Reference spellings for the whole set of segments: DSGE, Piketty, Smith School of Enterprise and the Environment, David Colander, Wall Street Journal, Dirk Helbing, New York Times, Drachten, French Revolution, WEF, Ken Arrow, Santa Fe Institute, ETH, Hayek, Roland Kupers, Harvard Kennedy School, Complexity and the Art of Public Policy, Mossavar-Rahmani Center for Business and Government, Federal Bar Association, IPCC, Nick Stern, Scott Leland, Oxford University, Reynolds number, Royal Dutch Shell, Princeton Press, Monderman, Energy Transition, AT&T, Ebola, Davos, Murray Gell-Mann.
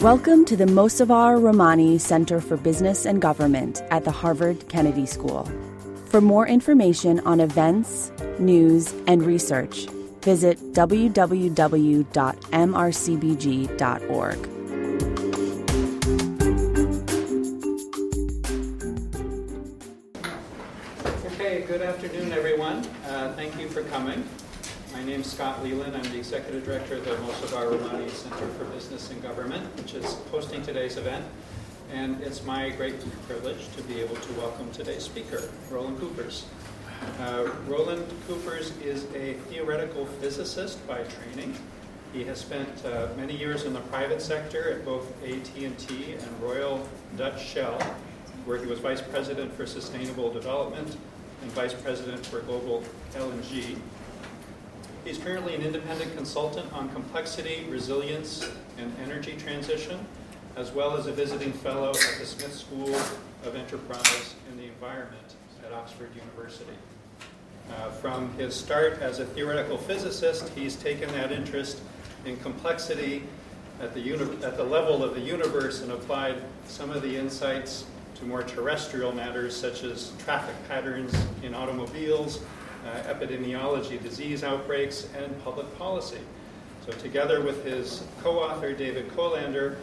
Welcome to the Mossavar-Rahmani Center for Business and Government at the Harvard Kennedy School. For more information on events, news, and research, visit www.mrcbg.org. Okay, good afternoon, everyone. Thank you for coming. My name is Scott Leland. I'm the Executive Director of the Mossavar-Rahmani Center for Business and Government, which is hosting today's event. And it's my great privilege to be able to welcome today's speaker, Roland Kupers. Roland Kupers is a theoretical physicist by training. He has spent many years in the private sector at both AT&T and Royal Dutch Shell, where he was Vice President for Sustainable Development and Vice President for Global LNG. He's currently an independent consultant on complexity, resilience, and energy transition, as well as a visiting fellow at the Smith School of Enterprise and the Environment at Oxford University. From his start as a theoretical physicist, he's taken that interest in complexity at the level of the universe and applied some of the insights to more terrestrial matters such as traffic patterns in automobiles, epidemiology, disease outbreaks, and public policy. So together with his co-author, David Colander,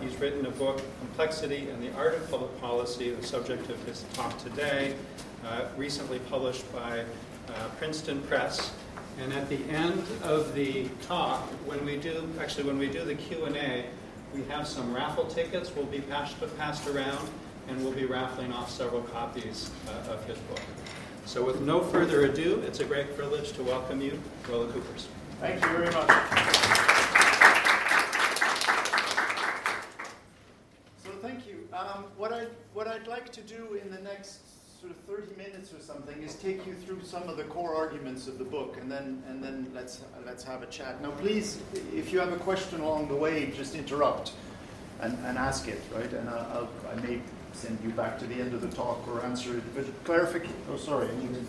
he's written a book, Complexity and the Art of Public Policy, the subject of his talk today, recently published by Princeton Press. And at the end of the talk, when we do the Q&A, we have some raffle tickets will be passed around, and we'll be raffling off several copies of his book. So with no further ado, it's a great privilege to welcome you, Roland Kupers. Thank you very much. So thank you. What I'd like to do in the next sort of 30 minutes or something is take you through some of the core arguments of the book, and then let's have a chat. Now, please, if you have a question along the way, just interrupt and ask it, right? And I may send you back to the end of the talk or answer it. But clarification. Oh, sorry. I mean,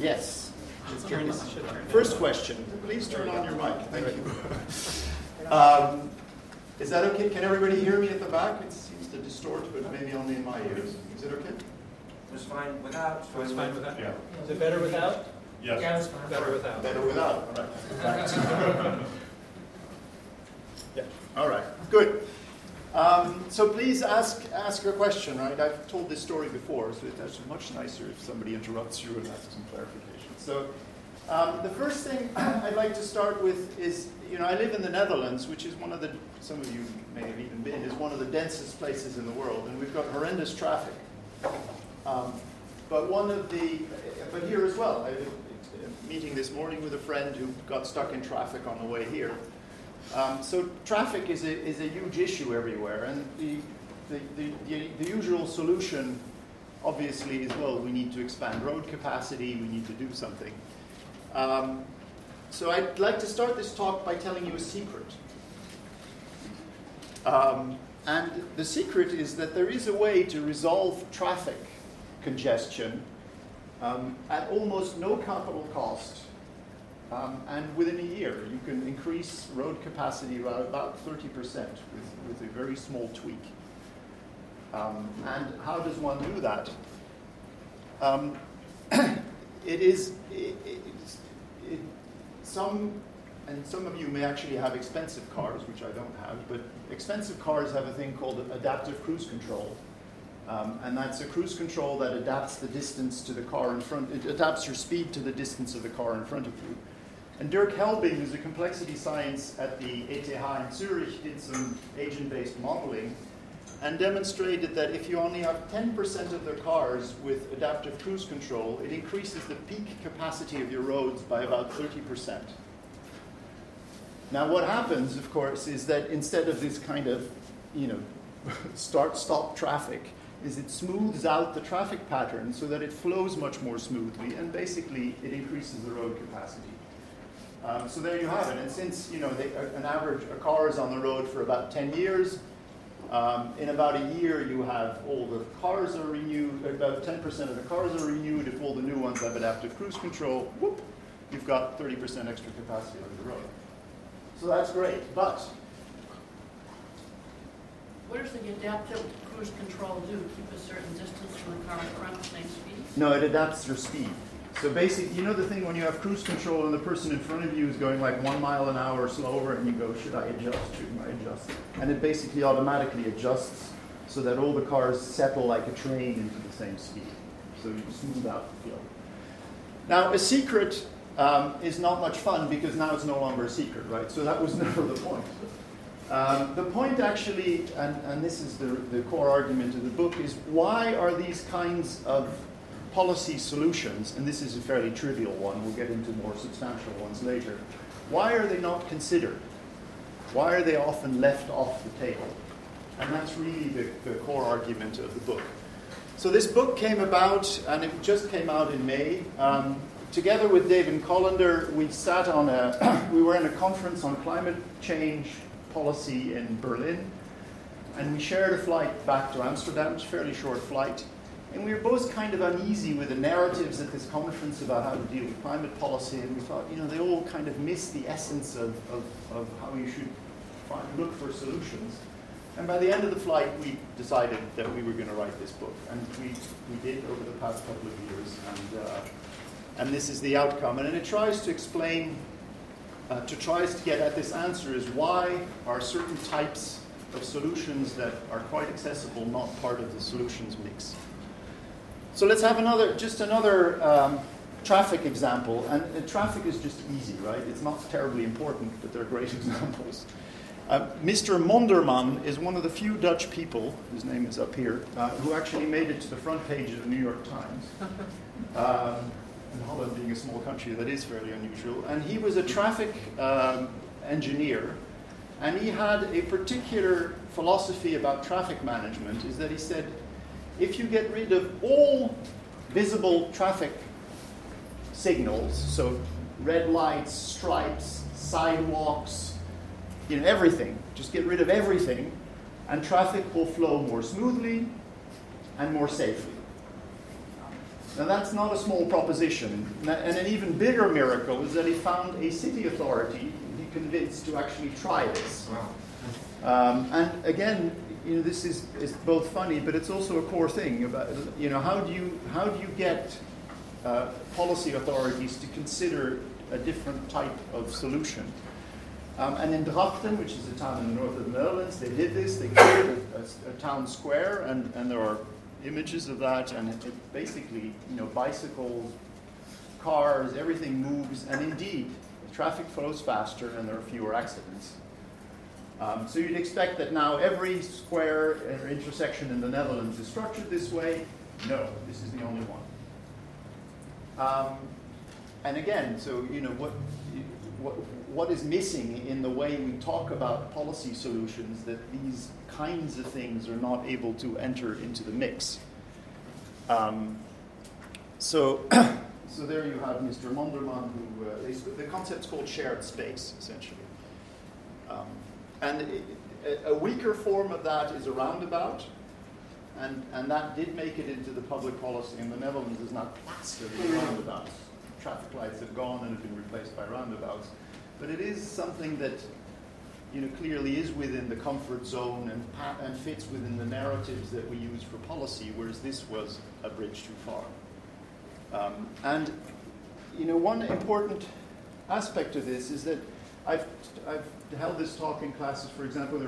yes. First question. Please turn on your mic. Thank you. Is that okay? Can everybody hear me at the back? It seems to distort, but maybe only in my ears. Is it okay? It's fine without. Oh, it's fine without. Yeah. Is it better without? Yes. Yeah, it's fine. Better without. Better without. All right. Yeah. All right. Good. So please ask a question, right? I've told this story before, so it's much nicer if somebody interrupts you and asks some clarification. So the first thing I'd like to start with is, I live in the Netherlands, which is some of you may have even been, is one of the densest places in the world, and we've got horrendous traffic. But here as well, I was meeting this morning with a friend who got stuck in traffic on the way here. So traffic is a huge issue everywhere, and the usual solution, obviously, is, well, we need to expand road capacity, we need to do something. So I'd like to start this talk by telling you a secret. And the secret is that there is a way to resolve traffic congestion at almost no capital cost. And within a year, you can increase road capacity by about 30% with a very small tweak. And how does one do that? Some of you may actually have expensive cars, which I don't have, but expensive cars have a thing called adaptive cruise control. And that's a cruise control that adapts the distance to the car in front. It adapts your speed to the distance of the car in front of you. And Dirk Helbing, who's a complexity science at the ETH in Zurich, did some agent-based modeling and demonstrated that if you only have 10% of the cars with adaptive cruise control, it increases the peak capacity of your roads by about 30%. Now what happens, of course, is that instead of this kind of, start-stop traffic, is it smooths out the traffic pattern so that it flows much more smoothly, and basically it increases the road capacity. So there you have it. And since an average car is on the road for about 10 years, in about a year you have all the cars are renewed. About 10% of the cars are renewed. If all the new ones have adaptive cruise control, you've got 30% extra capacity on the road. So that's great. But does the adaptive cruise control do? Keep a certain distance from the car around the same speed? No, it adapts your speed. So basically, you know the thing when you have cruise control and the person in front of you is going like 1 mile an hour slower and you go, should I adjust? Shouldn't I adjust? And it basically automatically adjusts so that all the cars settle like a train into the same speed. So you smooth out the field. Now, a secret is not much fun because now it's no longer a secret, right? So that was never the point. The point actually, and this is the core argument of the book, is why are these kinds of policy solutions, and this is a fairly trivial one, we'll get into more substantial ones later, why are they not considered? Why are they often left off the table? And that's really the core argument of the book. So this book came about, and it just came out in May. Together with David Colander, we sat on we were in a conference on climate change policy in Berlin, and we shared a flight back to Amsterdam, it's a fairly short flight, and we were both kind of uneasy with the narratives at this conference about how to deal with climate policy, and we thought, you know, they all kind of miss the essence of how you should look for solutions. And by the end of the flight, we decided that we were going to write this book, and we did over the past couple of years, and this is the outcome. And it tries to explain, tries to get at this answer is why are certain types of solutions that are quite accessible not part of the solutions mix. So let's have another traffic example, and traffic is just easy, right? It's not terribly important, but they're great examples. Mr. Monderman is one of the few Dutch people, his name is up here, who actually made it to the front page of the New York Times. And Holland being a small country, that is fairly unusual. And he was a traffic engineer, and he had a particular philosophy about traffic management, is that he said, if you get rid of all visible traffic signals, so red lights, stripes, sidewalks, you know, everything, just get rid of everything, and traffic will flow more smoothly and more safely. Now that's not a small proposition, and an even bigger miracle is that he found a city authority he convinced to actually try this. Wow. And again, you know, this is both funny, but it's also a core thing about, you know, how do you get policy authorities to consider a different type of solution? And in Drachten, which is a town in the north of the Netherlands, they did this. They created a town square, and there are images of that. And it basically, you know, bicycles, cars, everything moves. And indeed, the traffic flows faster, and there are fewer accidents. So you'd expect that now every square or intersection in the Netherlands is structured this way. No, this is the only one. And again, so you know what is missing in the way we talk about policy solutions that these kinds of things are not able to enter into the mix. So there you have Mr. Monderman, who the concept's called shared space, essentially. And a weaker form of that is a roundabout, and that did make it into the public policy in the Netherlands. Is not plastered with roundabouts. Traffic lights have gone and have been replaced by roundabouts. But it is something that, you know, clearly is within the comfort zone and fits within the narratives that we use for policy, whereas this was a bridge too far. And you know, one important aspect of this is that I've held this talk in classes, for example,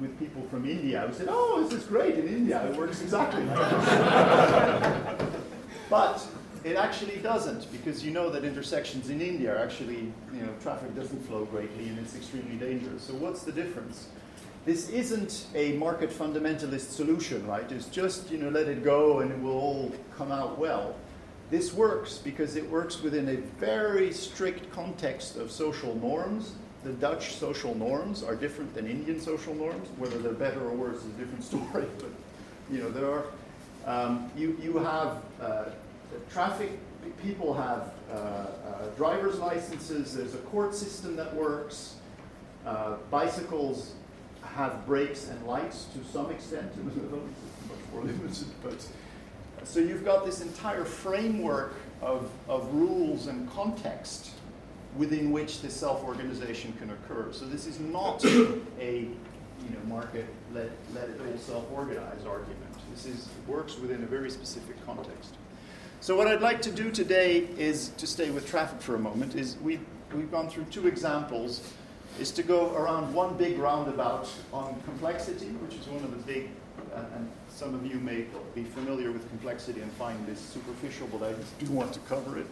with people from India. I said, "Oh, this is great in India. It works exactly like this." But it actually doesn't, because you know that intersections in India are actually, you know, traffic doesn't flow greatly and it's extremely dangerous. So what's the difference? This isn't a market fundamentalist solution, right? It's just, you know, let it go and it will all come out well. This works because it works within a very strict context of social norms. The Dutch social norms are different than Indian social norms. Whether they're better or worse is a different story, but, you know, there are, you have, traffic, people have driver's licenses, there's a court system that works, bicycles have brakes and lights to some extent, much more limited, but so you've got this entire framework of rules and context within which this self-organization can occur. So this is not a you know, market let it all self-organize argument. This is works within a very specific context. So what I'd like to do today is to stay with traffic for a moment. Is we've gone through two examples. Is to go around one big roundabout on complexity, which is one of the big, and some of you may be familiar with complexity and find this superficial, but I just do want to cover it.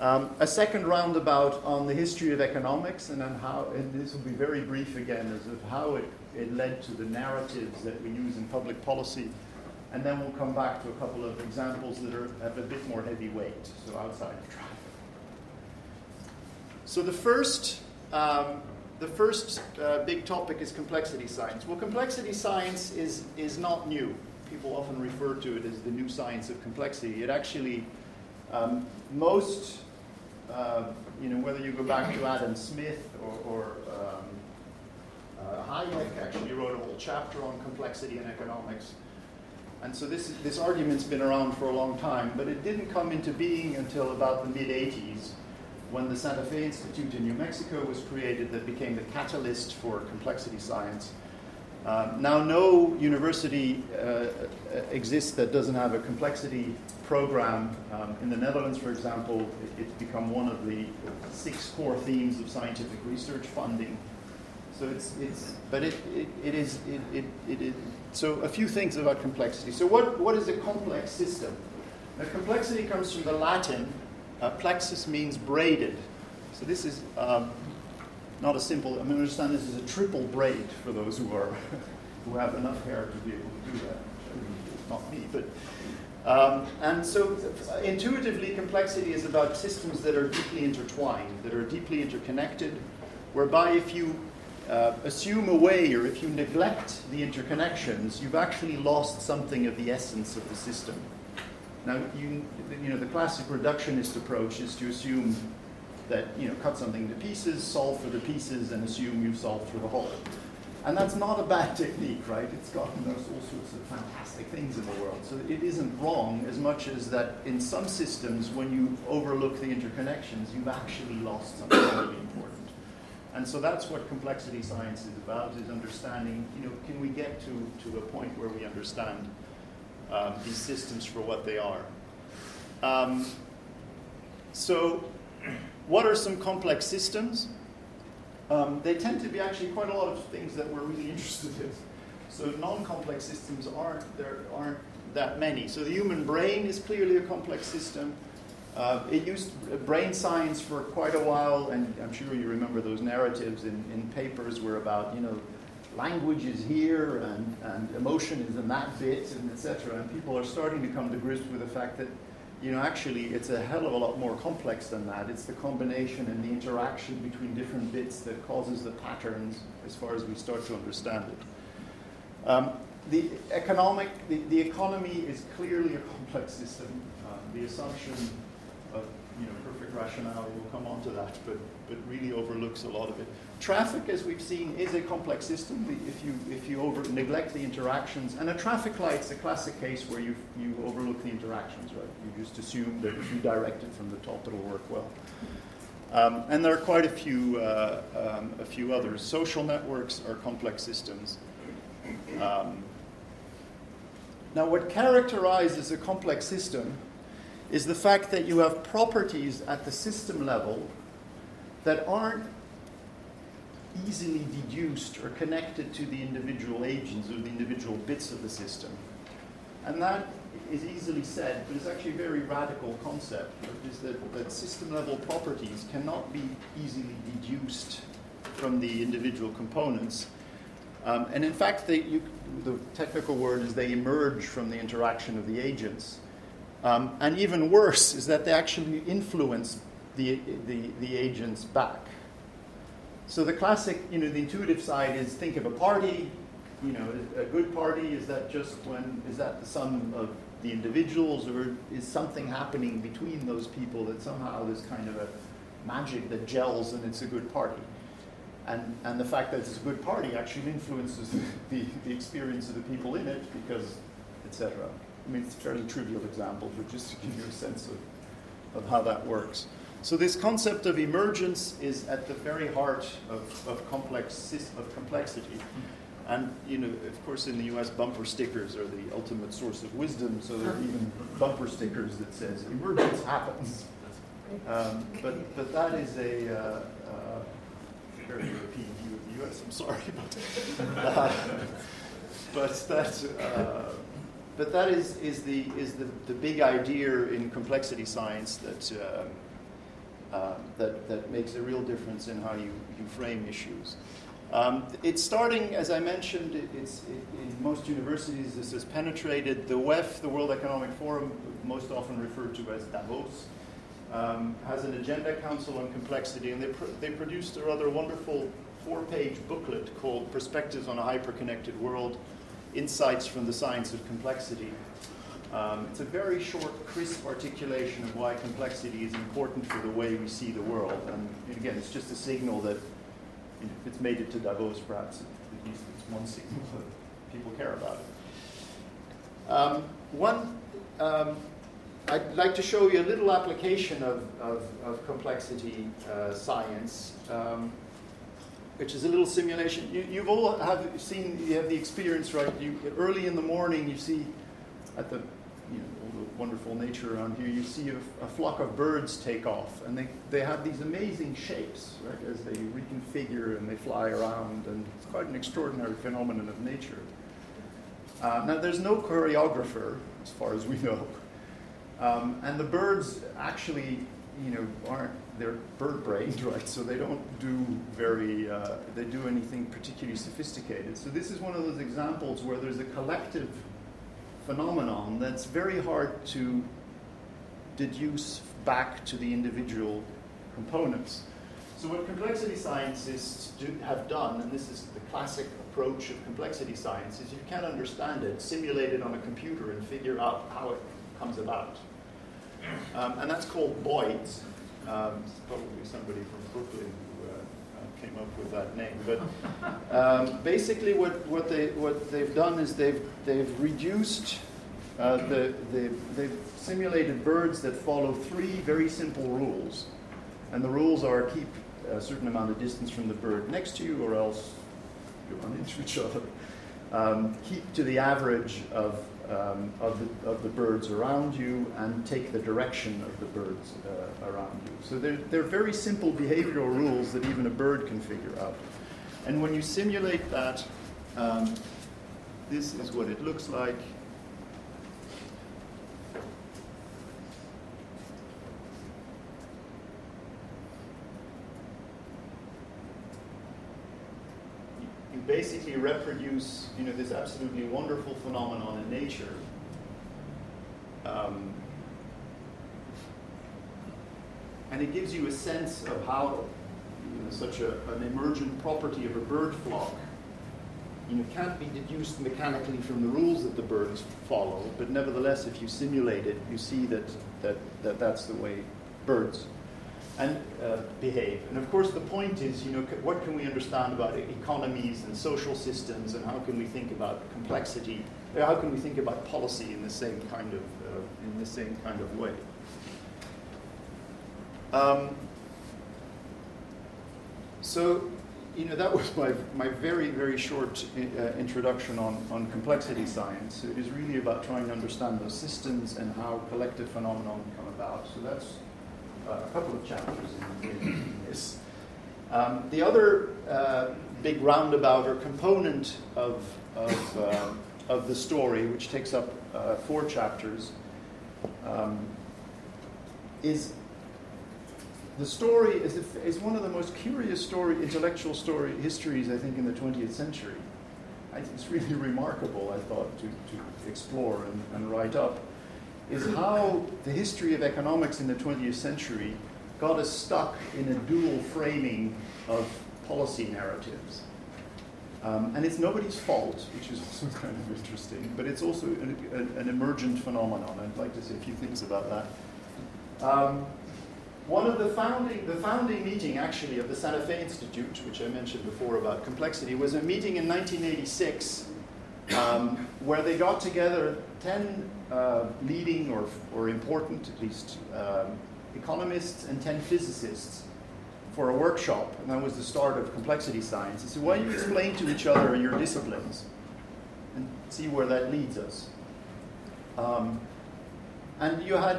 A second roundabout on the history of economics, and on how, and this will be very brief again, as of how it led to the narratives that we use in public policy. And then we'll come back to a couple of examples that are have a bit more heavy weight, so outside of traffic. So the first big topic is complexity science. Well, complexity science is not new. People often refer to it as the new science of complexity. It actually, whether you go back to Adam Smith or Hayek actually wrote a whole chapter on complexity in economics. And so this argument's been around for a long time, but it didn't come into being until about the mid-'80s, when the Santa Fe Institute in New Mexico was created, that became the catalyst for complexity science. Now, no university exists that doesn't have a complexity program. In the Netherlands, for example, it's become one of the 6 core themes of scientific research funding. So it is. So a few things about complexity. So what is a complex system? Now, complexity comes from the Latin. Plexus means braided. So this is not a simple, I understand this is a triple braid for those who have enough hair to be able to do that. Not me, but. And so intuitively, complexity is about systems that are deeply intertwined, that are deeply interconnected, whereby if you assume away or if you neglect the interconnections, you've actually lost something of the essence of the system. Now, you know, the classic reductionist approach is to assume that, you know, cut something to pieces, solve for the pieces, and assume you've solved for the whole. And that's not a bad technique, right? It's gotten us all sorts of fantastic things in the world. So it isn't wrong as much as that in some systems, when you overlook the interconnections, you've actually lost something really important. And so that's what complexity science is about, is understanding, you know, can we get to a point where we understand these systems for what they are. So what are some complex systems? They tend to be actually quite a lot of things that we're really interested in. So non-complex systems aren't that many. So the human brain is clearly a complex system. It used brain science for quite a while, and I'm sure you remember those narratives in papers were about, you know, language is here, and emotion is in that bit, and et cetera. And people are starting to come to grips with the fact that, you know, actually it's a hell of a lot more complex than that. It's the combination and the interaction between different bits that causes the patterns as far as we start to understand it. The economy is clearly a complex system. The assumption of, you know, perfect rationality, we'll come on to that, but really overlooks a lot of it. Traffic, as we've seen, is a complex system if you neglect the interactions. And a traffic light's a classic case where you overlook the interactions, right? You just assume that if you direct it from the top, it'll work well. And there are quite a few others. Social networks are complex systems. Now, what characterizes a complex system is the fact that you have properties at the system level that aren't easily deduced or connected to the individual agents or the individual bits of the system. And that is easily said, but it's actually a very radical concept, which is that system-level properties cannot be easily deduced from the individual components. And in fact, the technical word is they emerge from the interaction of the agents. And even worse is that they actually influence the agents back. So the classic, you know, the intuitive side is think of a party. You know, a good party, is that the sum of the individuals, or is something happening between those people that somehow there's kind of a magic that gels and it's a good party. And the fact that it's a good party actually influences the experience of the people in it because, etc. I mean, it's a fairly trivial example, but just to give you a sense of how that works. So this concept of emergence is at the very heart of complexity. And, you know, of course, in the U.S., bumper stickers are the ultimate source of wisdom, so there are even bumper stickers that says, emergence happens. But that is a very European view of the U.S., I'm sorry. But that is the big idea in complexity science that that makes a real difference in how you frame issues. It's starting, as I mentioned, in most universities this has penetrated. The WEF, the World Economic Forum, most often referred to as Davos, has an agenda council on complexity, and they produced a rather wonderful 4-page booklet called Perspectives on a Hyperconnected World, Insights from the Science of Complexity. It's a very short, crisp articulation of why complexity is important for the way we see the world. And again, it's just a signal that if it's made it to Davos, perhaps at least it's one signal that people care about it. I'd like to show you a little application of complexity science, which is a little simulation. You've all have the experience, right? Early in the morning, you see at the all the wonderful nature around here, you see a flock of birds take off, and they have these amazing shapes, right, as they reconfigure and they fly around, and it's quite an extraordinary phenomenon of nature. Now, there's no choreographer, as far as we know, and the birds actually, they're bird-brained, right? So they don't they do anything particularly sophisticated. So this is one of those examples where there's a collective phenomenon that's very hard to deduce back to the individual components. So what complexity scientists have done, and this is the classic approach of complexity science, is you can't understand it, simulate it on a computer and figure out how it comes about. And that's called Boyd's. It's probably somebody from Brooklyn came up with that name, but basically, what they've done is they've reduced they've simulated birds that follow three very simple rules, and the rules are keep a certain amount of distance from the bird next to you, or else you run into each other. Keep to the average of the birds around you, and take the direction of the birds around you. So they're very simple behavioral rules that even a bird can figure out. And when you simulate that, this is what it looks like. You basically reproduce, this absolutely wonderful phenomenon in nature. And it gives you a sense of how such an emergent property of a bird flock can't be deduced mechanically from the rules that the birds follow, but nevertheless, if you simulate it, you see that that's the way birds behave. And of course, the point is, what can we understand about economies and social systems, and how can we think about complexity? How can we think about policy in the same kind of way? So that was my very, very short introduction on complexity science. It is really about trying to understand those systems and how collective phenomena come about. So that's a couple of chapters in this. The other big roundabout or component of the story, which takes up 4 chapters, is the story is one of the most curious intellectual histories, I think, in the 20th century. It's really remarkable, I thought, to explore and write up, is how the history of economics in the 20th century got us stuck in a dual framing of policy narratives. And it's nobody's fault, which is also kind of interesting, but it's also an emergent phenomenon. I'd like to say a few things about that. One of the founding meeting, actually, of the Santa Fe Institute, which I mentioned before about complexity, was a meeting in 1986 where they got together 10 leading or important, at least, economists and 10 physicists for a workshop, and that was the start of complexity science. And so why don't you explain to each other your disciplines and see where that leads us? And you had,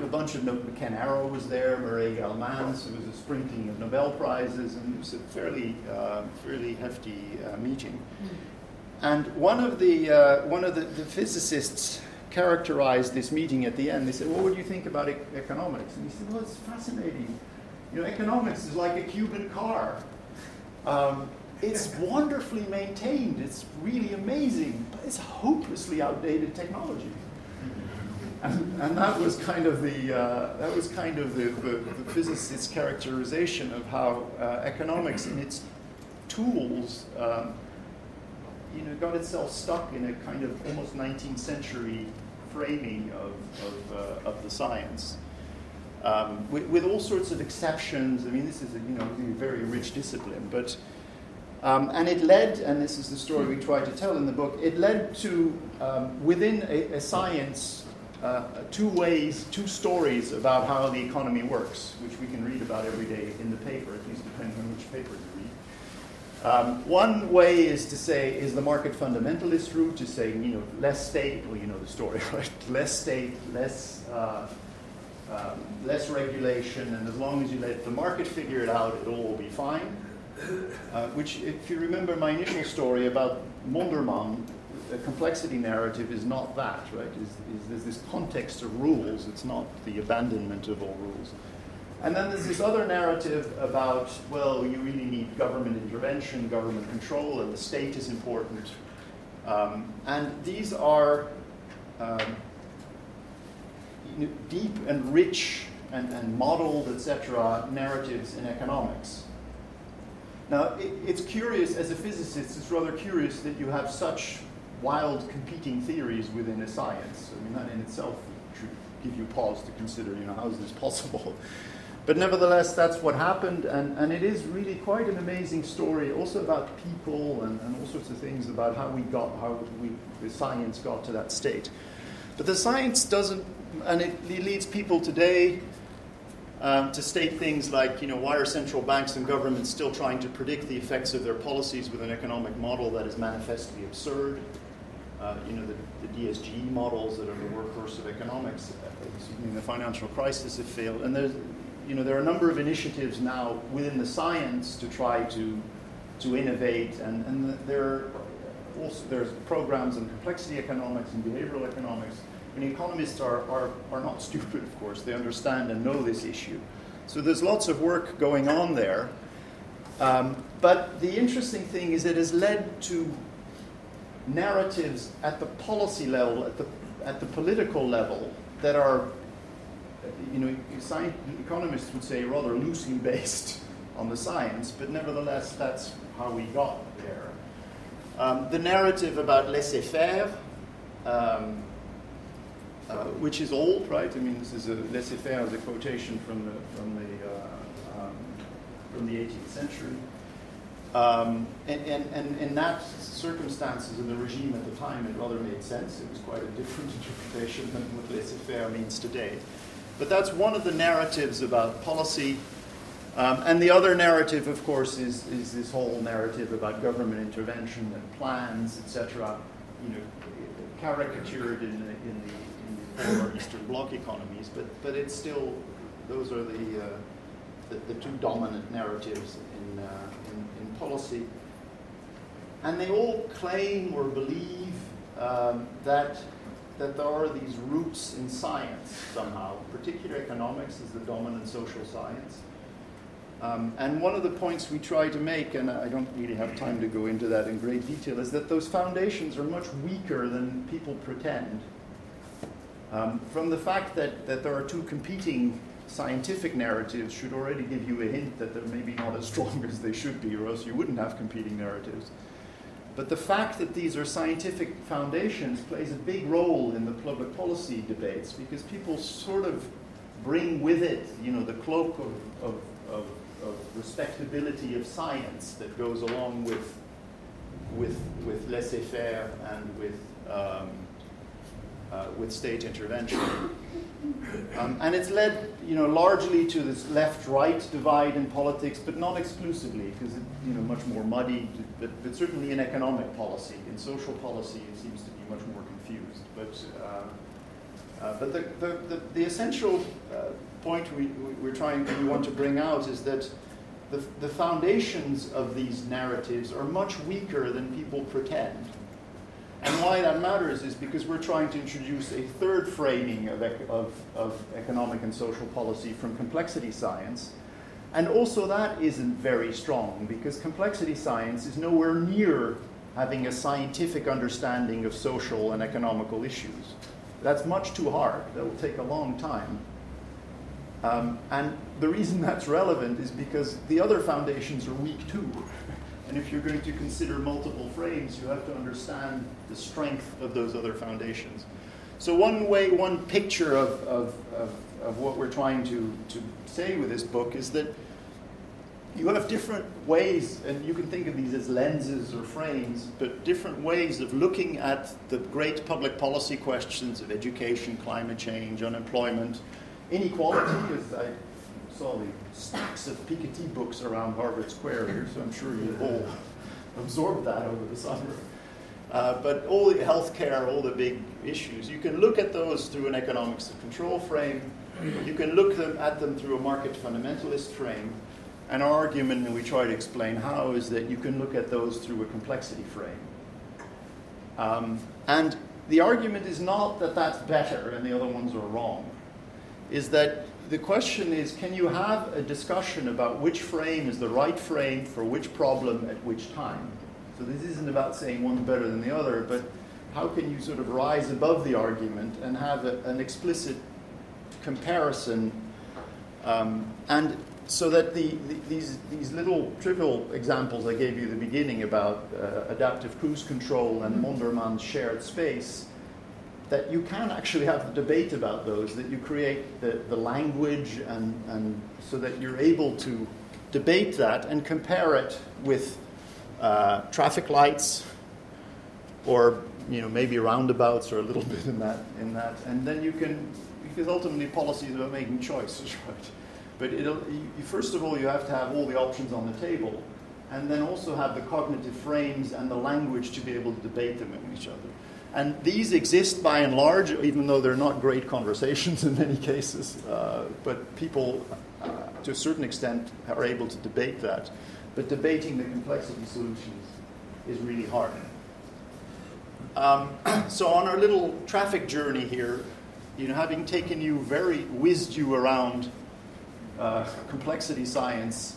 a bunch of Ken Arrow was there, Murray Gell-Mann, so it was a sprinkling of Nobel Prizes, and it was a fairly hefty meeting. And one of the physicists characterized this meeting at the end. They said, "Well, what do you think about economics?" And he said, "Well, it's fascinating. Economics is like a Cuban car. It's wonderfully maintained. It's really amazing, but it's hopelessly outdated technology." And that was kind of the physicist's characterization of how economics in its tools got itself stuck in a kind of almost 19th century framing of the science, with all sorts of exceptions. I mean, this is a very rich discipline, but and it led, and this is the story we try to tell in the book. It led to within a science. Two stories about how the economy works, which we can read about every day in the paper, at least depending on which paper you read. One way is the market fundamentalist route, to say, less state, well, you know the story, right? Less state, less regulation, and as long as you let the market figure it out, it all will be fine. Which, if you remember my initial story about Monderman, the complexity narrative is not that, right? There's this context of rules. It's not the abandonment of all rules. And then there's this other narrative about, well, you really need government intervention, government control, and the state is important. And these are deep and rich and modeled, etc., narratives in economics. Now, it's curious, as a physicist, it's rather curious that you have such wild competing theories within a science. I mean, that in itself should give you pause to consider, how is this possible? But nevertheless, that's what happened, and it is really quite an amazing story, also about people and all sorts of things about how the science got to that state. But the science doesn't, and it leads people today to state things like, why are central banks and governments still trying to predict the effects of their policies with an economic model that is manifestly absurd? The DSGE models that are the workhorse of economics in the financial crisis have failed. And there's, there are a number of initiatives now within the science to try to innovate. And there's programs in complexity economics and behavioral economics. And economists are not stupid, of course. They understand and know this issue. So there's lots of work going on there. But the interesting thing is it has led to narratives at the policy level, at the political level, that are, economists would say rather loosely based on the science, but nevertheless, that's how we got there. The narrative about laissez-faire, which is old, right? I mean, this is laissez-faire is a quotation from the 18th century. And in that circumstances in the regime at the time, it rather made sense. It was quite a different interpretation than what laissez-faire means today. But that's one of the narratives about policy. And the other narrative, of course, is this whole narrative about government intervention and plans, etc. Caricatured in the former Eastern Bloc economies, but it's still those are the two dominant narratives in policy, and they all claim or believe that there are these roots in science somehow. Particular economics is the dominant social science, and one of the points we try to make, and I don't really have time to go into that in great detail, is that those foundations are much weaker than people pretend. From the fact that there are two competing scientific narratives should already give you a hint that they're maybe not as strong as they should be, or else you wouldn't have competing narratives. But the fact that these are scientific foundations plays a big role in the public policy debates, because people sort of bring with it, the cloak of respectability of science that goes along with laissez-faire and with with state intervention. And it's led, largely to this left-right divide in politics, but not exclusively, because it's, much more muddy, but certainly in economic policy. In social policy, it seems to be much more confused. But the essential point we want to bring out is that the foundations of these narratives are much weaker than people pretend. And why that matters is because we're trying to introduce a third framing of economic and social policy from complexity science. And also that isn't very strong, because complexity science is nowhere near having a scientific understanding of social and economical issues. That's much too hard. That will take a long time. And the reason that's relevant is because the other foundations are weak too. And if you're going to consider multiple frames, you have to understand the strength of those other foundations. So one picture of what we're trying to say with this book is that you have different ways, and you can think of these as lenses or frames, but different ways of looking at the great public policy questions of education, climate change, unemployment, inequality, as I saw the stacks of Piketty books around Harvard Square here, so I'm sure you've all absorbed that over the summer. But all the healthcare, all the big issues, you can look at those through an economics of control frame. You can look at them through a market fundamentalist frame. And our argument, and we try to explain how, is that you can look at those through a complexity frame. And the argument is not that that's better and the other ones are wrong. Is that the question is, can you have a discussion about which frame is the right frame for which problem at which time? So this isn't about saying one's better than the other, but how can you sort of rise above the argument and have an explicit comparison? And so that these little trivial examples I gave you at the beginning about adaptive cruise control and Monderman's shared space, that you can actually have the debate about those, that you create the language and so that you're able to debate that and compare it with traffic lights or maybe roundabouts or a little bit in that. And then you can, because ultimately policy is about making choices, right? But first of all, you have to have all the options on the table, and then also have the cognitive frames and the language to be able to debate them with each other. And these exist by and large, even though they're not great conversations in many cases. But people, to a certain extent, are able to debate that. But debating the complexity solutions is really hard. So on our little traffic journey here, having taken you whizzed you around complexity science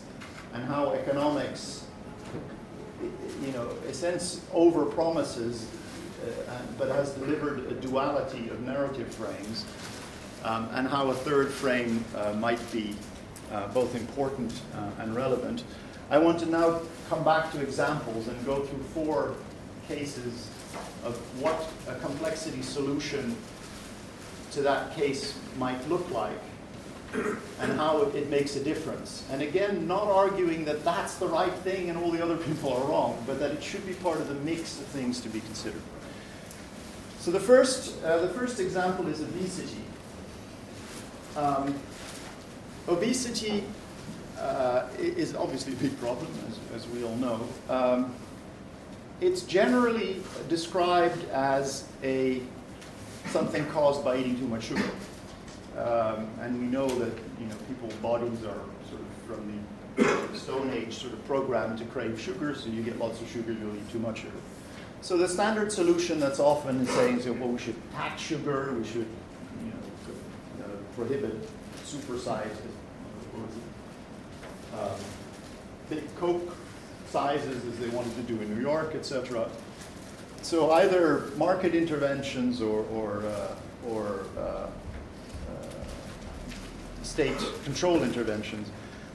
and how economics, in a sense, overpromises, but has delivered a duality of narrative frames, and how a third frame might be both important and relevant. I want to now come back to examples and go through 4 cases of what a complexity solution to that case might look like, and how it makes a difference. And again, not arguing that that's the right thing and all the other people are wrong, but that it should be part of the mix of things to be considered. So the first example is obesity. Obesity is obviously a big problem, as we all know. It's generally described as something caused by eating too much sugar. And we know that people's bodies are sort of from the Stone Age sort of programmed to crave sugar, so you get lots of sugar, you'll eat too much sugar. So the standard solution that's often is saying, we should tax sugar, we should prohibit supersized, big Coke sizes as they wanted to do in New York, etc. So either market interventions or state control interventions.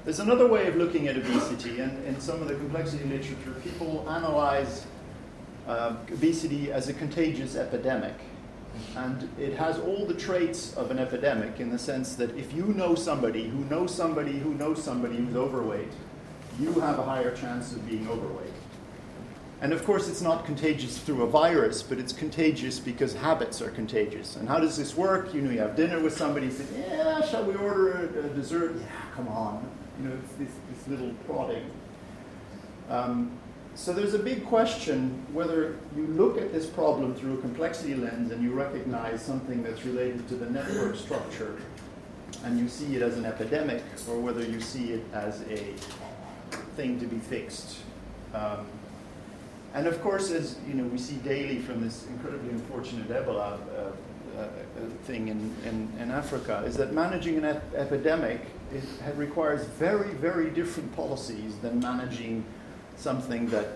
There's another way of looking at obesity, and in some of the complexity literature, people analyze obesity as a contagious epidemic. And it has all the traits of an epidemic in the sense that if you know somebody who knows somebody who knows somebody who's overweight, you have a higher chance of being overweight. And of course, it's not contagious through a virus, but it's contagious because habits are contagious. And how does this work? You know, you have dinner with somebody, you say, yeah, shall we order a dessert? Yeah, come on. You know, it's this little prodding. So there's a big question whether you look at this problem through a complexity lens and you recognize something that's related to the network structure and you see it as an epidemic, or whether you see it as a thing to be fixed. And of course, as you know, we see daily from this incredibly unfortunate Ebola thing in Africa, is that managing an epidemic requires very, very different policies than managing something that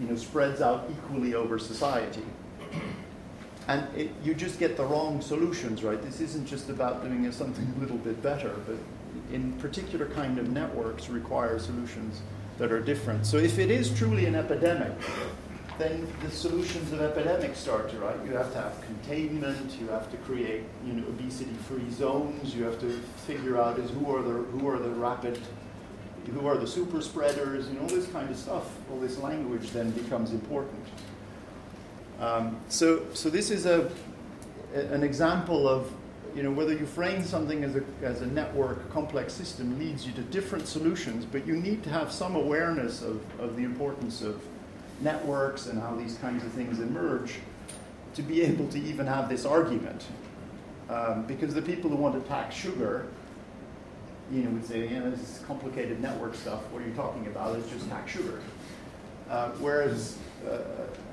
you know, spreads out equally over society. And you just get the wrong solutions, right? This isn't just about doing something a little bit better, but in particular kind of networks require solutions that are different. So if it is truly an epidemic, then the solutions of epidemics start to, right? You have to have containment, you have to create, you know, obesity-free zones, you have to figure out who are the super spreaders, and all this kind of stuff, all this language then becomes important. So this is an example of, you know, whether you frame something as a network, a complex system leads you to different solutions, but you need to have some awareness of the importance of networks and how these kinds of things emerge to be able to even have this argument. Because the people who want to tax sugar, you know, would say, yeah, this is complicated network stuff. What are you talking about? It's just tax sugar.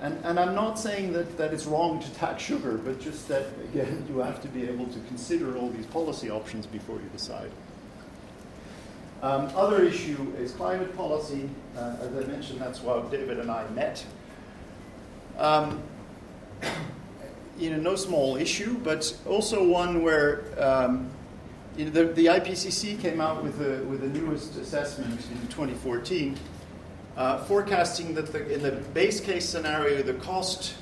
And I'm not saying that it's wrong to tax sugar, but just that, again, you have to be able to consider all these policy options before you decide. Other issue is climate policy. As I mentioned, that's why David and I met. You know, no small issue, but also one where you know, the IPCC came out with the newest assessment in 2014. Forecasting that in the base case scenario, the cost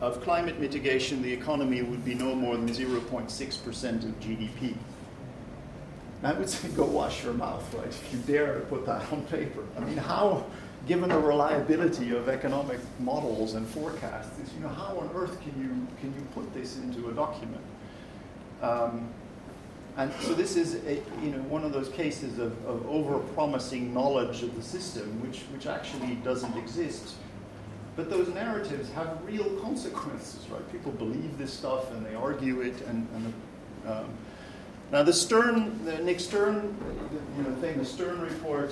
of climate mitigation, the economy would be no more than 0.6% of GDP. And I would say, go wash your mouth, right? If you dare put that on paper. I mean, how, given the reliability of economic models and forecasts, you know, how on earth can you put this into a document? And so this is you know, one of those cases of over-promising knowledge of the system, which actually doesn't exist. But those narratives have real consequences, right? People believe this stuff and they argue it. And now the Nick Stern, you know, famous Stern report,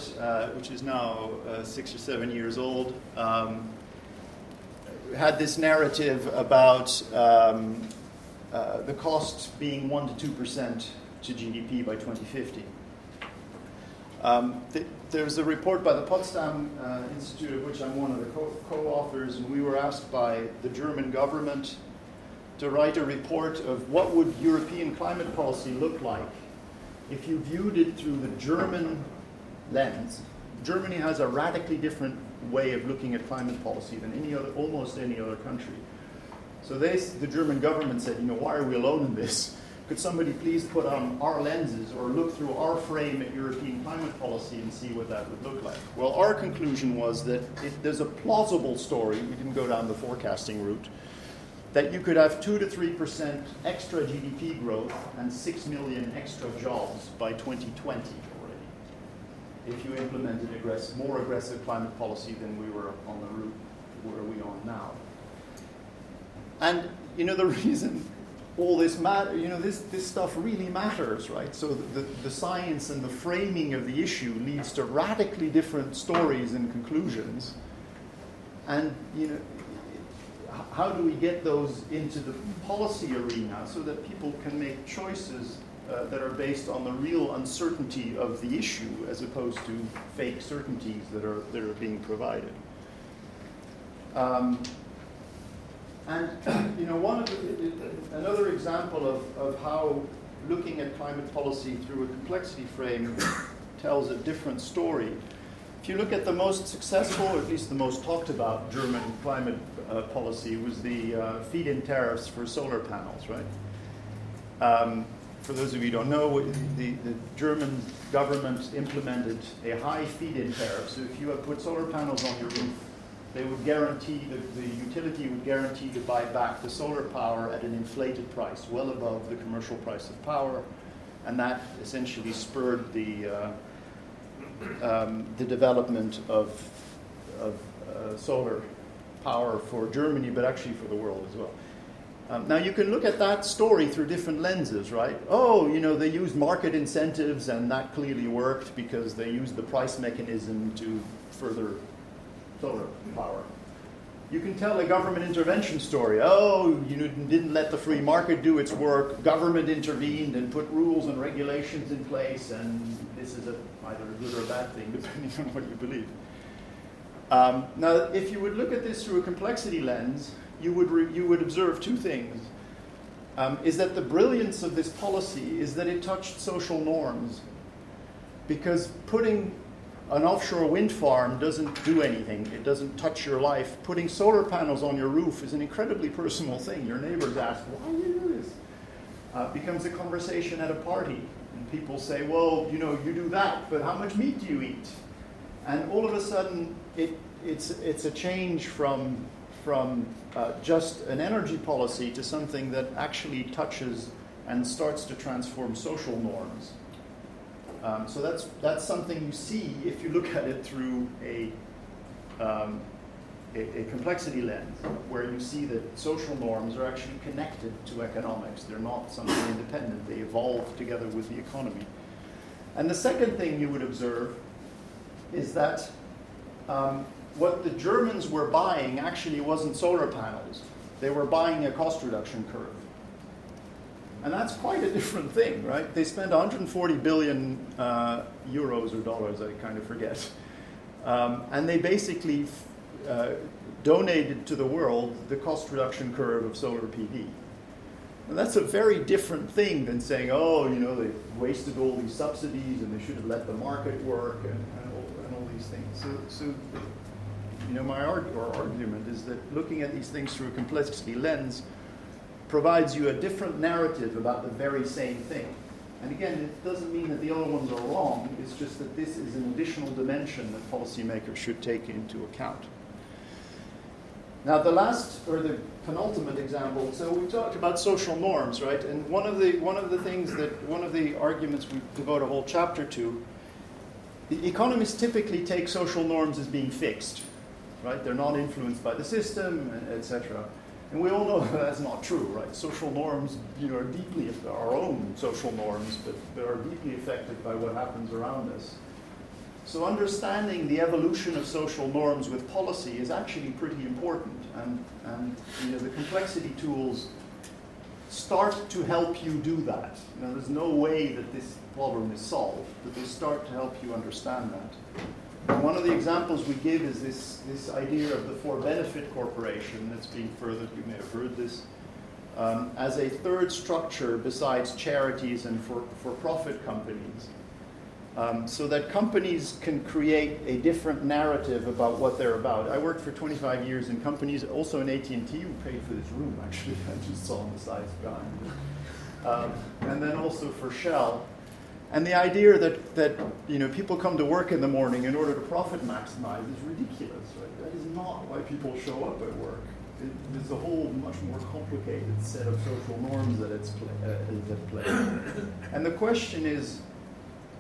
which is now 6 or 7 years old, had this narrative about the cost being 1 to 2% to GDP by 2050. There's a report by the Potsdam Institute, of which I'm one of the co-authors, and we were asked by the German government to write a report of what would European climate policy look like if you viewed it through the German lens. Germany has a radically different way of looking at climate policy than almost any other country. So the German government said, you know, why are we alone in this? Could somebody please put on our lenses or look through our frame at European climate policy and see what that would look like? Well, our conclusion was that there's a plausible story, we didn't go down the forecasting route, that you could have 2 to 3% extra GDP growth and 6 million extra jobs by 2020 already, if you implemented more aggressive climate policy than we were on the route where we are now. And, you know, the reason all this matters, you know, this stuff really matters, right? So the science and the framing of the issue leads to radically different stories and conclusions. And, you know, how do we get those into the policy arena so that people can make choices that are based on the real uncertainty of the issue as opposed to fake certainties that are being provided? And you know, another example of how looking at climate policy through a complexity frame tells a different story. If you look at the most successful, or at least the most talked about, German climate policy was the feed-in tariffs for solar panels, right? For those of you who don't know, the German government implemented a high feed-in tariff. So if you have put solar panels on your roof, they would guarantee, the utility would guarantee to buy back the solar power at an inflated price, well above the commercial price of power, and that essentially spurred the development of solar power for Germany, but actually for the world as well. Now you can look at that story through different lenses, right? Oh, you know, they used market incentives, and that clearly worked because they used the price mechanism to further solar power. You can tell a government intervention story. Oh, you didn't let the free market do its work. Government intervened and put rules and regulations in place, and this is either a good or a bad thing, depending on what you believe. Now, if you would look at this through a complexity lens, you would observe two things. Is that the brilliance of this policy is that it touched social norms, because putting an offshore wind farm doesn't do anything. It doesn't touch your life. Putting solar panels on your roof is an incredibly personal thing. Your neighbors ask, why do you do this? It becomes a conversation at a party. And people say, well, you know, you do that, but how much meat do you eat? And all of a sudden, it's a change from just an energy policy to something that actually touches and starts to transform social norms. So that's something you see if you look at it through a complexity lens, where you see that social norms are actually connected to economics. They're not something independent. They evolve together with the economy. And the second thing you would observe is that what the Germans were buying actually wasn't solar panels. They were buying a cost reduction curve. And that's quite a different thing, right? They spent 140 billion euros or dollars, I kind of forget. And they basically donated to the world the cost reduction curve of solar PV. And that's a very different thing than saying, oh, you know, they wasted all these subsidies and they should have let the market work and all these things. So you know, my argument is that looking at these things through a complexity lens provides you a different narrative about the very same thing. And again, it doesn't mean that the other ones are wrong. It's just that this is an additional dimension that policymakers should take into account. Now, the penultimate example. So we talked about social norms, right? And one of the arguments we devote a whole chapter to. The economists typically take social norms as being fixed, right? They're not influenced by the system, etc. And we all know that's not true, right? Social norms, you know, are deeply our own social norms, but they are deeply affected by what happens around us. So understanding the evolution of social norms with policy is actually pretty important, and you know, the complexity tools start to help you do that. Now, there's no way that this problem is solved, but they start to help you understand that. And one of the examples we give is this idea of the for-benefit corporation that's being furthered. You may have heard this as a third structure besides charities and for-profit companies, so that companies can create a different narrative about what they're about. I worked for 25 years in companies, also in AT&T, who paid for this room, actually. I just saw on the sides behind it. And then also for Shell. And the idea that you know, people come to work in the morning in order to profit maximize is ridiculous, right? That is not why people show up at work. There's a whole much more complicated set of social norms that is at play. And the question is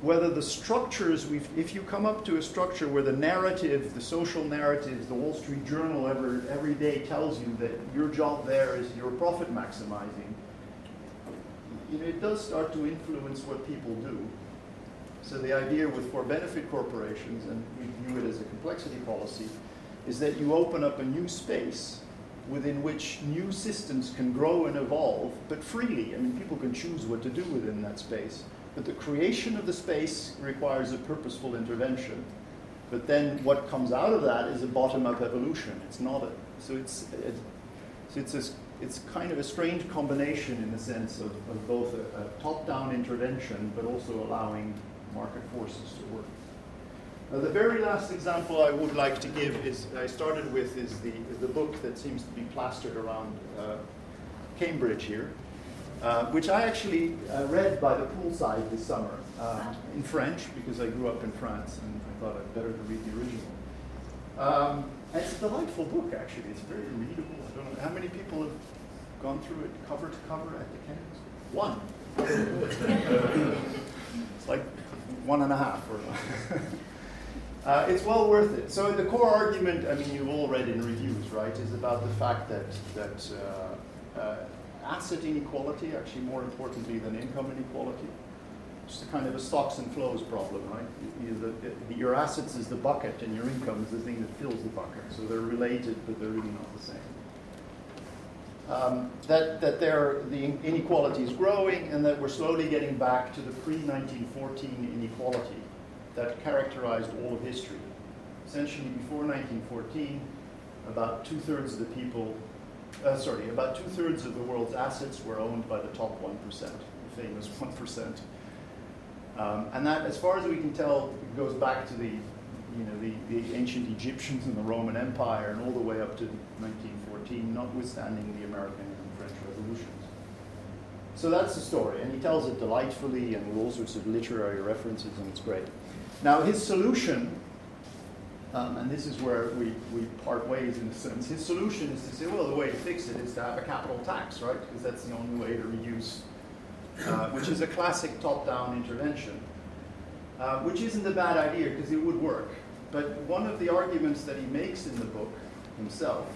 whether the structures if you come up to a structure where the narrative, the social narratives, the Wall Street Journal every day tells you that your job there is your profit maximizing, you know, it does start to influence what people do. So the idea with for-benefit corporations, and we view it as a complexity policy, is that you open up a new space within which new systems can grow and evolve, but freely. I mean, people can choose what to do within that space. But the creation of the space requires a purposeful intervention. But then what comes out of that is a bottom-up evolution. It's not a... It's kind of a strange combination in the sense of both a top-down intervention, but also allowing market forces to work. Now, the very last example I would like to give is the book that seems to be plastered around Cambridge here, which I actually read by the poolside this summer in French, because I grew up in France and I thought I'd better read the original. It's a delightful book, actually. It's very readable. I don't know how many people have gone through it cover to cover at the Kennedy School. One. It's like 1.5 or it's well worth it. So the core argument, I mean, you've all read in reviews, right, is about the fact that asset inequality, actually more importantly than income inequality, it's kind of a stocks and flows problem, right? Your assets is the bucket and your income is the thing that fills the bucket. So they're related, but they're really not the same. The inequality is growing, and that we're slowly getting back to the pre-1914 inequality that characterized all of history. Essentially, before 1914, about two-thirds of the world's assets were owned by the top 1%, the famous 1%. And that, as far as we can tell, goes back to the ancient Egyptians and the Roman Empire, and all the way up to 1914, notwithstanding the American and French revolutions. So that's the story, and he tells it delightfully, and with all sorts of literary references, and it's great. Now his solution, and this is where we part ways in a sense, his solution is to say, well, the way to fix it is to have a capital tax, right? Because that's the only way to reduce, which is a classic top-down intervention, which isn't a bad idea because it would work. But one of the arguments that he makes in the book himself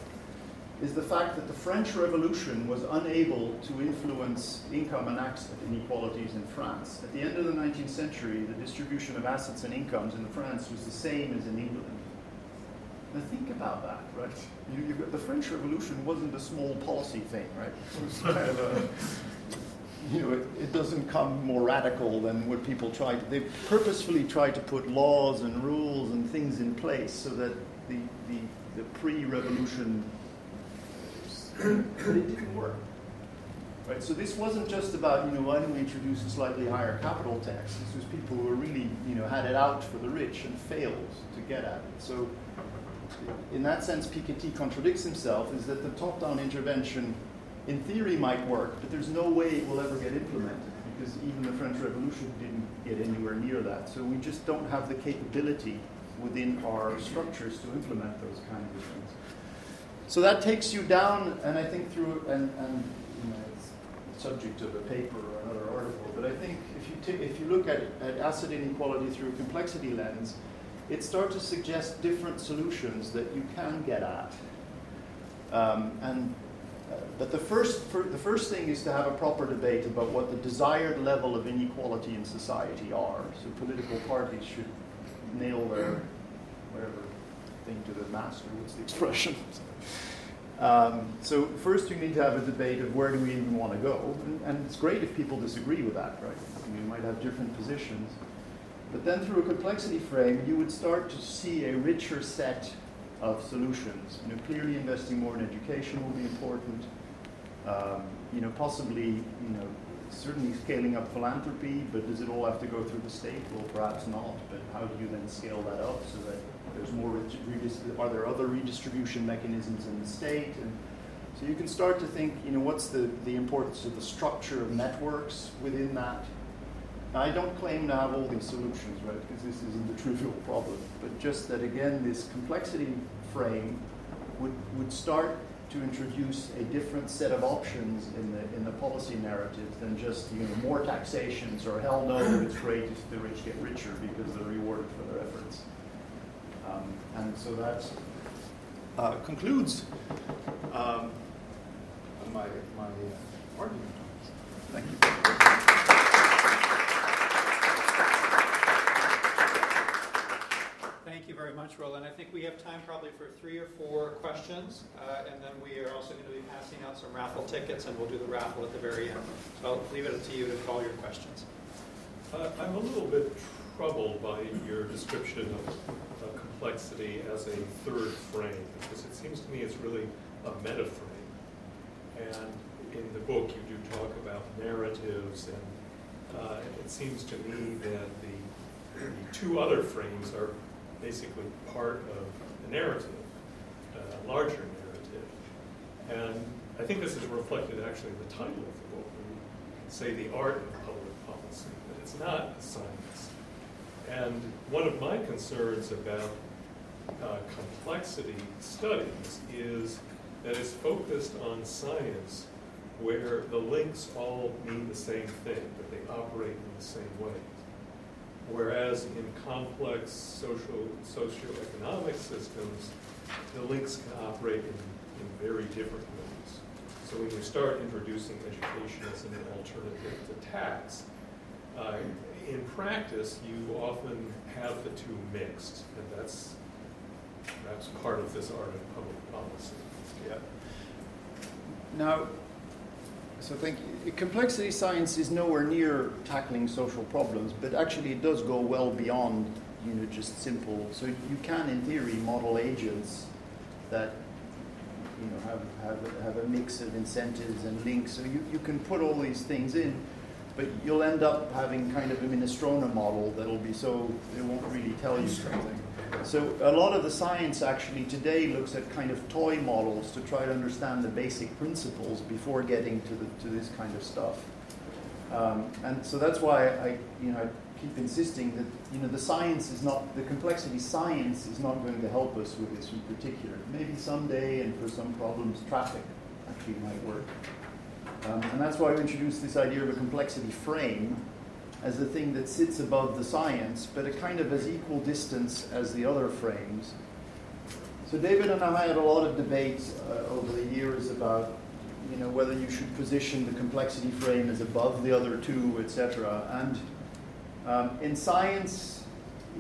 is the fact that the French Revolution was unable to influence income and asset inequalities in France. At the end of the 19th century, the distribution of assets and incomes in France was the same as in England. Now think about that, right? The French Revolution wasn't a small policy thing, right? It was kind of it doesn't come more radical than what people try to. They purposefully try to put laws and rules and things in place so that the pre-revolution, but it didn't work. Right? So this wasn't just about, why don't we introduce a slightly higher capital tax? This was people who were really, had it out for the rich and failed to get at it. So in that sense, Piketty contradicts himself, is that the top-down intervention in theory might work, but there's no way it will ever get implemented, because even the French Revolution didn't get anywhere near that. So we just don't have the capability within our structures to implement those kind of things. So that takes you down, and I think through, and it's the subject of a paper or another article, but I think if you look at asset inequality through a complexity lens, it starts to suggest different solutions that you can get at. But the first thing is to have a proper debate about what the desired level of inequality in society are. So political parties should nail their whatever thing to the master. What's the expression? So first you need to have a debate of where do we even want to go, and it's great if people disagree with that, right? You might have different positions. But then through a complexity frame, you would start to see a richer set of solutions. Clearly investing more in education will be important. Certainly scaling up philanthropy, but does it all have to go through the state? Well, perhaps not, but how do you then scale that up so that there's more, are there other redistribution mechanisms in the state? And so you can start to think, what's the importance of the structure of networks within that? Now, I don't claim to have all these solutions, right, because this isn't a trivial problem, but just that, again, this complexity frame would start to introduce a different set of options in the policy narrative than just more taxations or hell no, it's great if the rich get richer because they're rewarded for their efforts. And so that concludes my argument. Thank you. Thank you very much, Roland. I think we have time probably for 3 or 4 questions, and then we are also going to be passing out some raffle tickets, and we'll do the raffle at the very end. So I'll leave it to you to call your questions. I'm a little bit troubled by your description of complexity as a third frame, because it seems to me it's really a meta frame. And in the book, you do talk about narratives, and it seems to me that the 2 other frames are basically part of the narrative, a larger narrative. And I think this is reflected actually in the title of the book, when you say the art of public policy, that it's not science. And one of my concerns about complexity studies is that it's focused on science where the links all mean the same thing, but they operate in the same way. Whereas in complex socioeconomic systems, the links can operate in very different ways. So when you start introducing education as an alternative to tax, in practice, you often have the two mixed, and that's perhaps part of this art of public policy. Yeah. Now, so thank you. Complexity science is nowhere near tackling social problems, but actually it does go well beyond, you know, just simple. So you can, in theory, model agents that, you know, have a mix of incentives and links. So you can put all these things in, but you'll end up having kind of a minestrone model that'll be so, it won't really tell you something. So a lot of the science actually today looks at kind of toy models to try to understand the basic principles before getting to this kind of stuff. And so that's why I keep insisting that, you know, the science is not, the complexity science is not going to help us with this in particular. Maybe someday, and for some problems, traffic actually might work. And that's why I introduced this idea of a complexity frame as the thing that sits above the science, but a kind of as equal distance as the other frames. So David and I had a lot of debates over the years about, you know, whether you should position the complexity frame as above the other two, etc. And in science,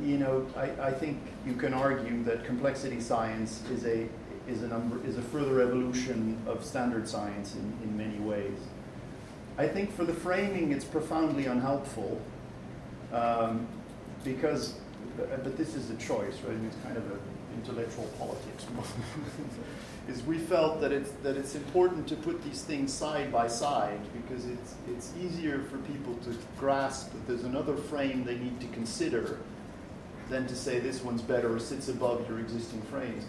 you know, I think you can argue that complexity science is a further evolution of standard science in many ways. I think for the framing, it's profoundly unhelpful because, but this is a choice, right? It's kind of an intellectual politics moment. Is we felt that it's important to put these things side by side because it's easier for people to grasp that there's another frame they need to consider than to say this one's better or sits above your existing frames.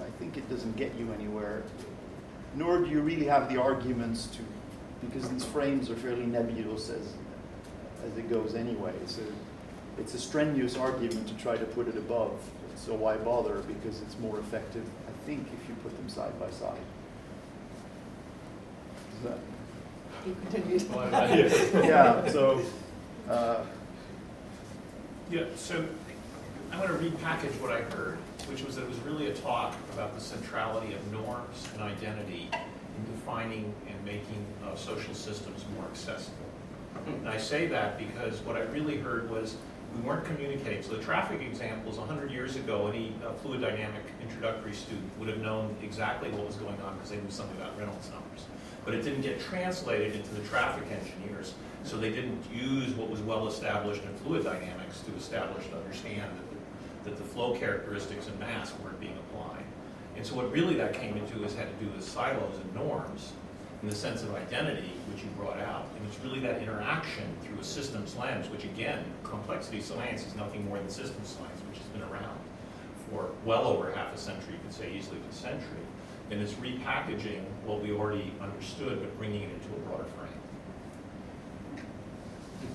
I think it doesn't get you anywhere, nor do you really have the arguments to, because these frames are fairly nebulous as it goes anyway. So it's a strenuous argument to try to put it above. So why bother? Because it's more effective, I think, if you put them side by side. Is that? You continued. Yeah. So. Yeah. So I want to repackage what I heard, which was that it was really a talk about the centrality of norms and identity in defining and making social systems more accessible. And I say that because what I really heard was we weren't communicating. So the traffic examples 100 years ago, any fluid dynamic introductory student would have known exactly what was going on because they knew something about Reynolds numbers. But it didn't get translated into the traffic engineers, so they didn't use what was well established in fluid dynamics to establish and understand that the flow characteristics and mass weren't being applied. And so what really that came into is had to do with silos and norms in the sense of identity, which you brought out. And it's really that interaction through a systems lens, which again, complexity science is nothing more than systems science, which has been around for well over half a century, you could say easily a century. And it's repackaging what we already understood, but bringing it into a broader frame.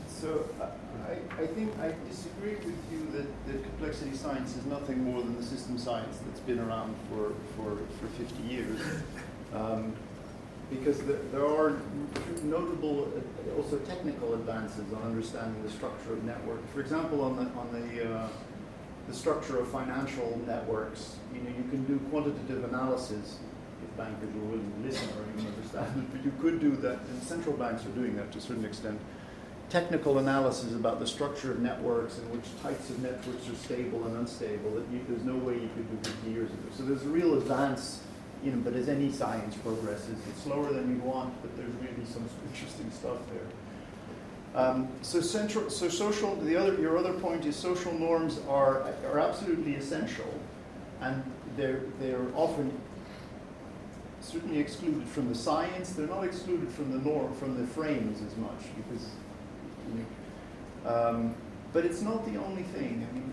So I think I disagree with you that complexity science is nothing more than the system science that's been around for 50 years. Because there are notable, also technical advances on understanding the structure of networks. For example, on the structure of financial networks, you know, you can do quantitative analysis if bankers were willing to listen or even understand. But you could do that, and central banks are doing that to a certain extent. Technical analysis about the structure of networks and which types of networks are stable and unstable. There's no way you could do 50 years ago. So there's a real advance. You know, but as any science progresses, it's slower than you want, but there's really some interesting stuff there. Your other point is social norms are absolutely essential, and they're often certainly excluded from the science. They're not excluded from the norm, from the frames as much, because, you know, but it's not the only thing. I mean,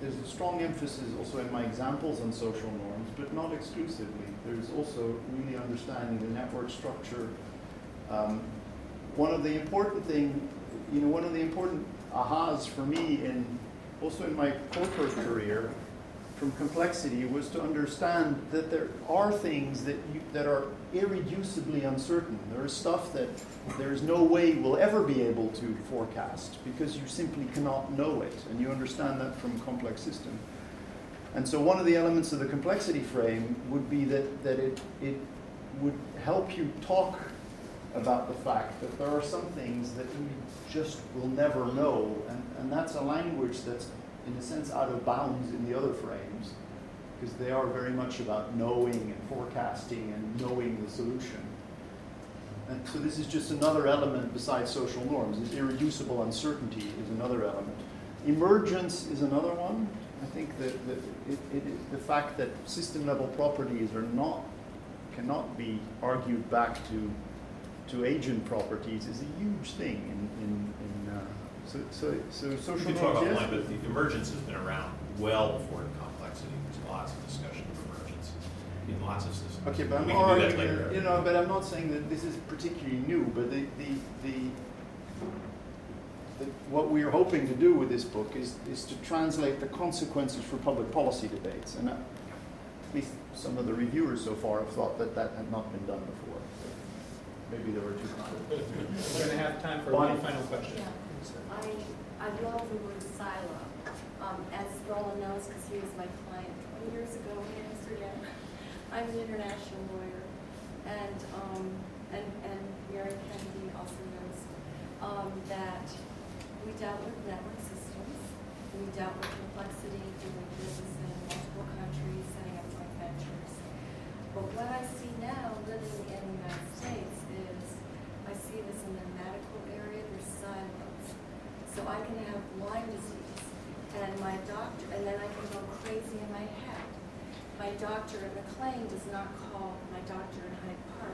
there's a strong emphasis also in my examples on social norms, but not exclusively. There's also really understanding the network structure. One of the important ahas for me also in my corporate career from complexity was to understand that there are things that are irreducibly uncertain. There is stuff that there is no way we'll ever be able to forecast because you simply cannot know it, and you understand that from complex systems. And so one of the elements of the complexity frame would be that, it would help you talk about the fact that there are some things that we just will never know, and that's a language that's in a sense out of bounds in the other frames, because they are very much about knowing and forecasting and knowing the solution. And so this is just another element besides social norms. This irreducible uncertainty is another element. Emergence is another one. I think that, the fact that system-level properties are cannot be argued back to agent properties is a huge thing. So social norms. Talk about yes? But the emergence has been around well before complexity. There's lots of discussion of emergence in lots of systems. Okay, but I'm not saying that this is particularly new. But what we are hoping to do with this book is to translate the consequences for public policy debates. And at least some of the reviewers so far have thought that that had not been done before. Maybe there were two times. We're going to have time for one final question. Yeah. I love the word silo. As Roland knows, because he was my client 20 years ago in Amsterdam, I'm an international lawyer, and Mary Kennedy also knows that we dealt with network systems, we dealt with complexity, doing business in multiple countries, setting up joint ventures. But what I see now, living in the United States, is I see this in the medical area, there's silence. So I can have Lyme disease, and my doctor, and then I can go crazy in my head. My doctor in McLean does not call my doctor in Hyde Park,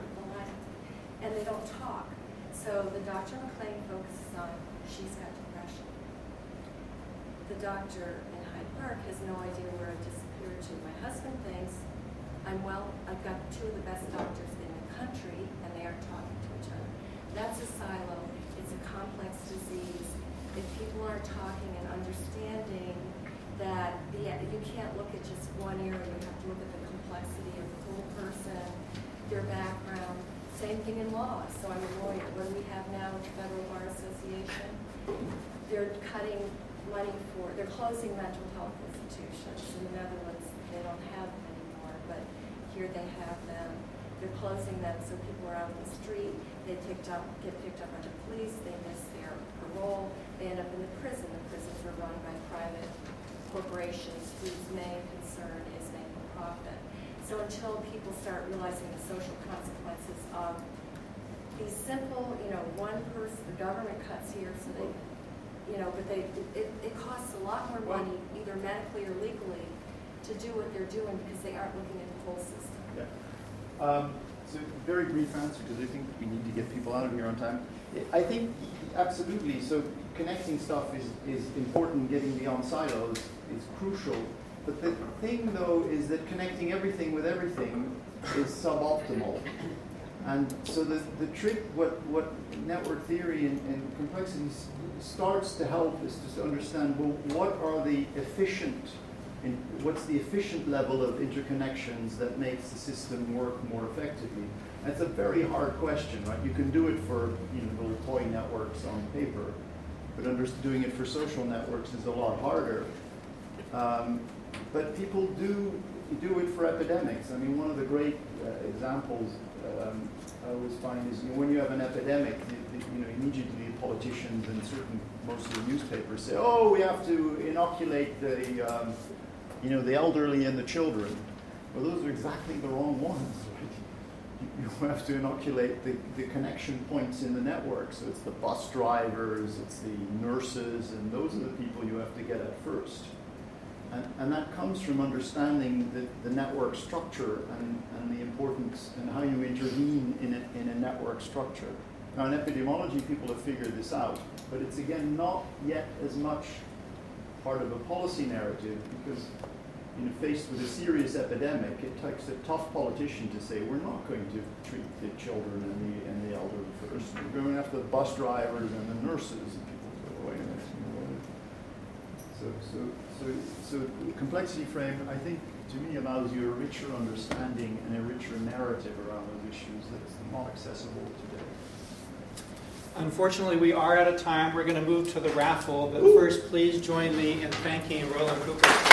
and they don't talk. So the doctor in McLean focuses on, she's got depression. The doctor in Hyde Park has no idea where I've disappeared to. My husband thinks, I've got two of the best doctors in the country, and they aren't talking to each other. That's a silo. It's a complex disease. If people aren't talking and understanding that you can't look at just one area, you have to look at the complexity of the whole person, their background. Same thing in law. So I'm a lawyer. What do we have now with the Federal Bar Association? They're cutting money they're closing mental health institutions. In the Netherlands, they don't have them anymore, but here they have them. They're closing them so people are out on the street. They get picked up by the police. They miss their parole. They end up in the prison. The prisons are run by private corporations whose main concern is making profit. So until people start realizing the social consequences of these simple, one person, the government cuts here, so they, but it costs a lot more money, either medically or legally, to do what they're doing because they aren't looking at the whole system. Yeah. So very brief answer because I think we need to get people out of here on time. I think absolutely. So connecting stuff is important. Getting beyond silos is crucial. But the thing, though, is that connecting everything with everything is suboptimal. And so the trick, what network theory and complexity starts to help is to understand, well, what's the efficient level of interconnections that makes the system work more effectively? That's a very hard question, right? You can do it for little toy networks on paper, but doing it for social networks is a lot harder. But people do it for epidemics. I mean, one of the great examples I always find is when you have an epidemic, immediately politicians and mostly newspapers say, "Oh, we have to inoculate the elderly and the children." Well, those are exactly the wrong ones. Right? You have to inoculate the connection points in the network. So it's the bus drivers, it's the nurses, and those are the people you have to get at first. And that comes from understanding the network structure and the importance and how you intervene in a network structure. Now, in epidemiology, people have figured this out, but it's, again, not yet as much part of a policy narrative because, faced with a serious epidemic, it takes a tough politician to say, we're not going to treat the children and the elderly first. We're going after the bus drivers and the nurses. And people go, wait a minute. So So the complexity frame, I think, to me, allows you a richer understanding and a richer narrative around those issues that's not accessible today. Unfortunately, we are out of time. We're going to move to the raffle, but first, please join me in thanking Roland Kupers.